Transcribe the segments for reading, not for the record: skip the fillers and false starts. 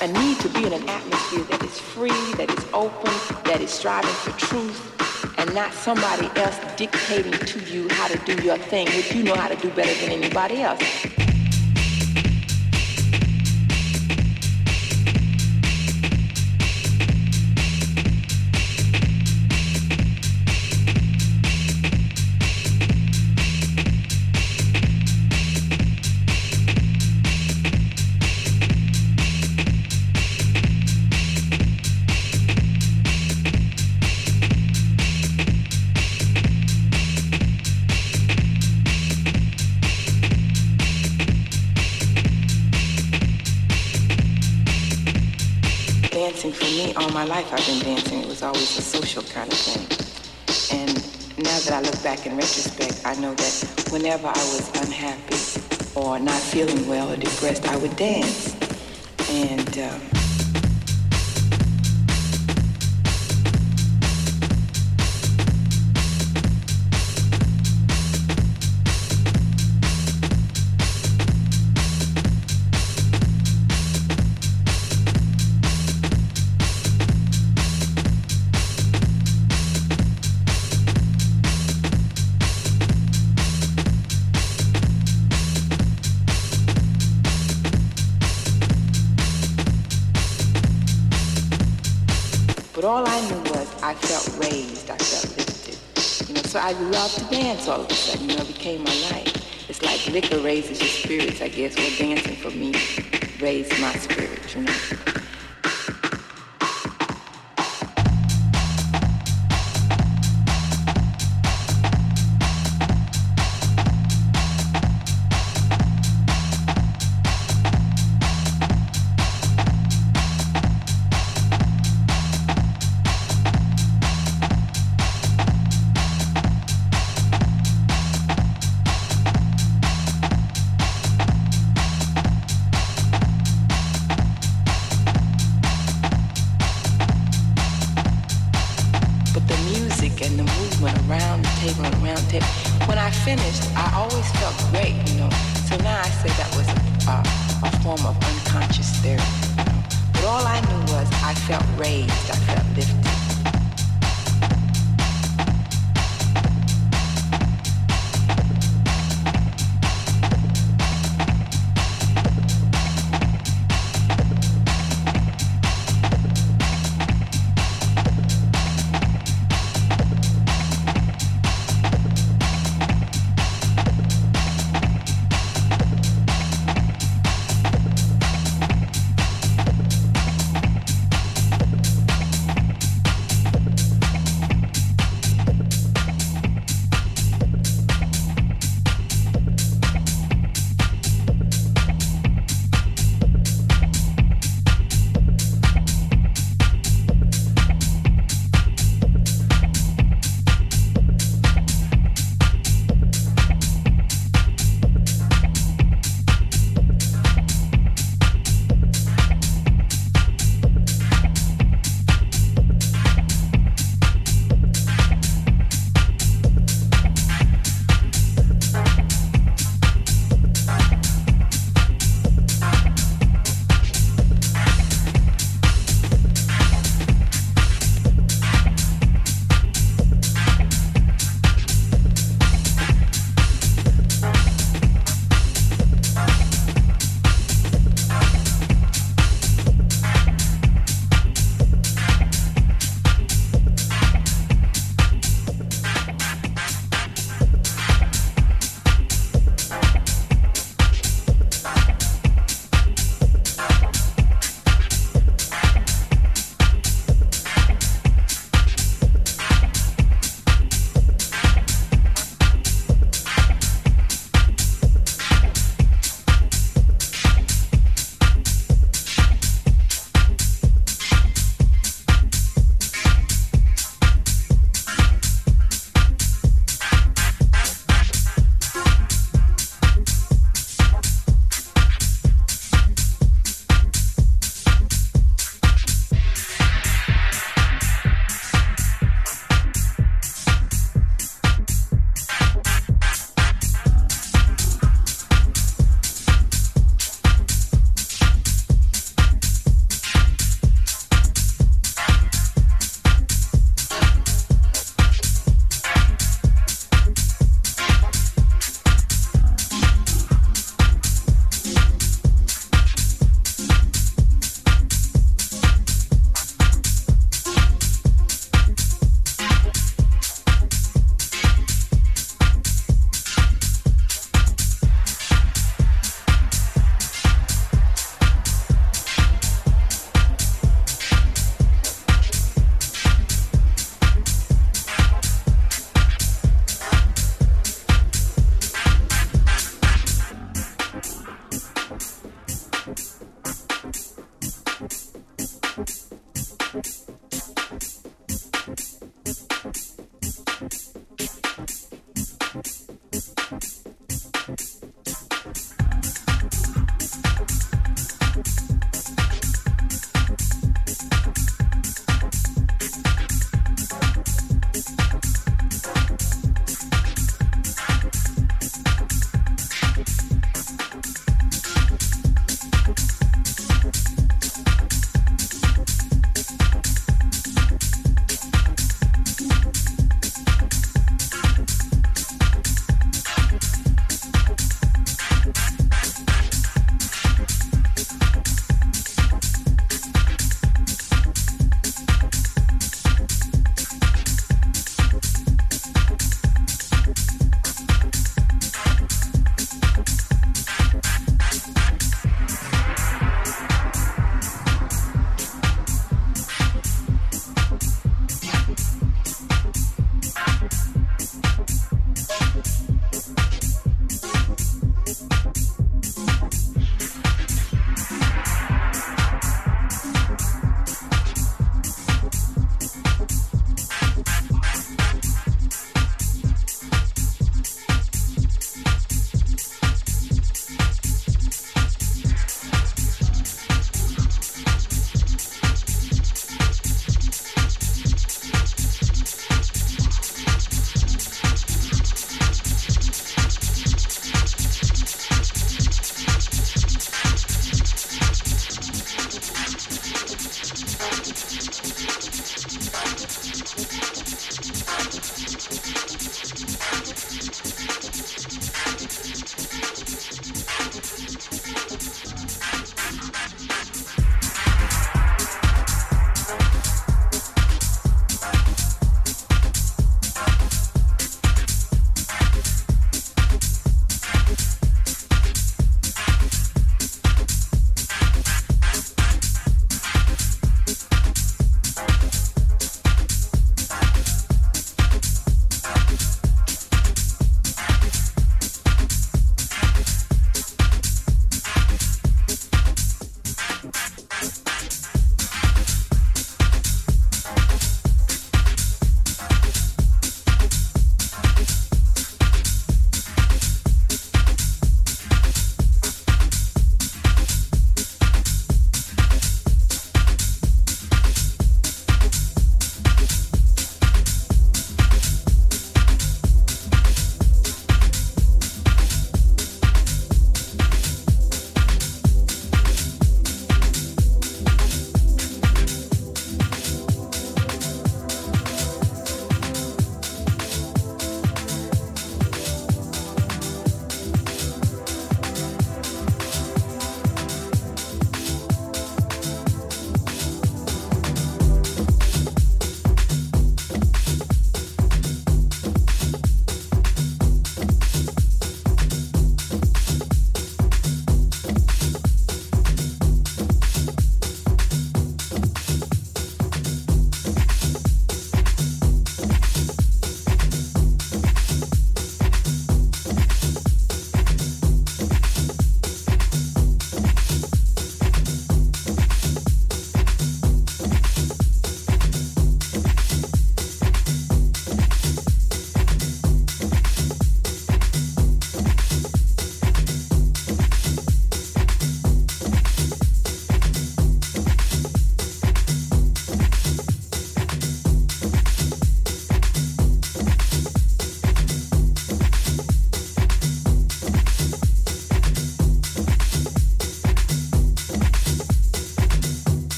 A need to be in an atmosphere that is free, that is open, that is striving for truth, and not somebody else dictating to you how to do your thing, which you know how to do better than anybody else. My life I've been dancing. It was always a social kind of thing. And now that I look back in retrospect, I know that whenever I was unhappy or not feeling well or depressed, I would dance. And all I knew was I felt raised, I felt lifted, you know, so I loved to dance all of a sudden, you know, it became my life. It's like liquor raises your spirits, I guess, well, dancing for me raised my spirits, you know.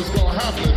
it's gonna happen,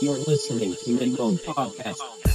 You're listening to Mingong Podcast.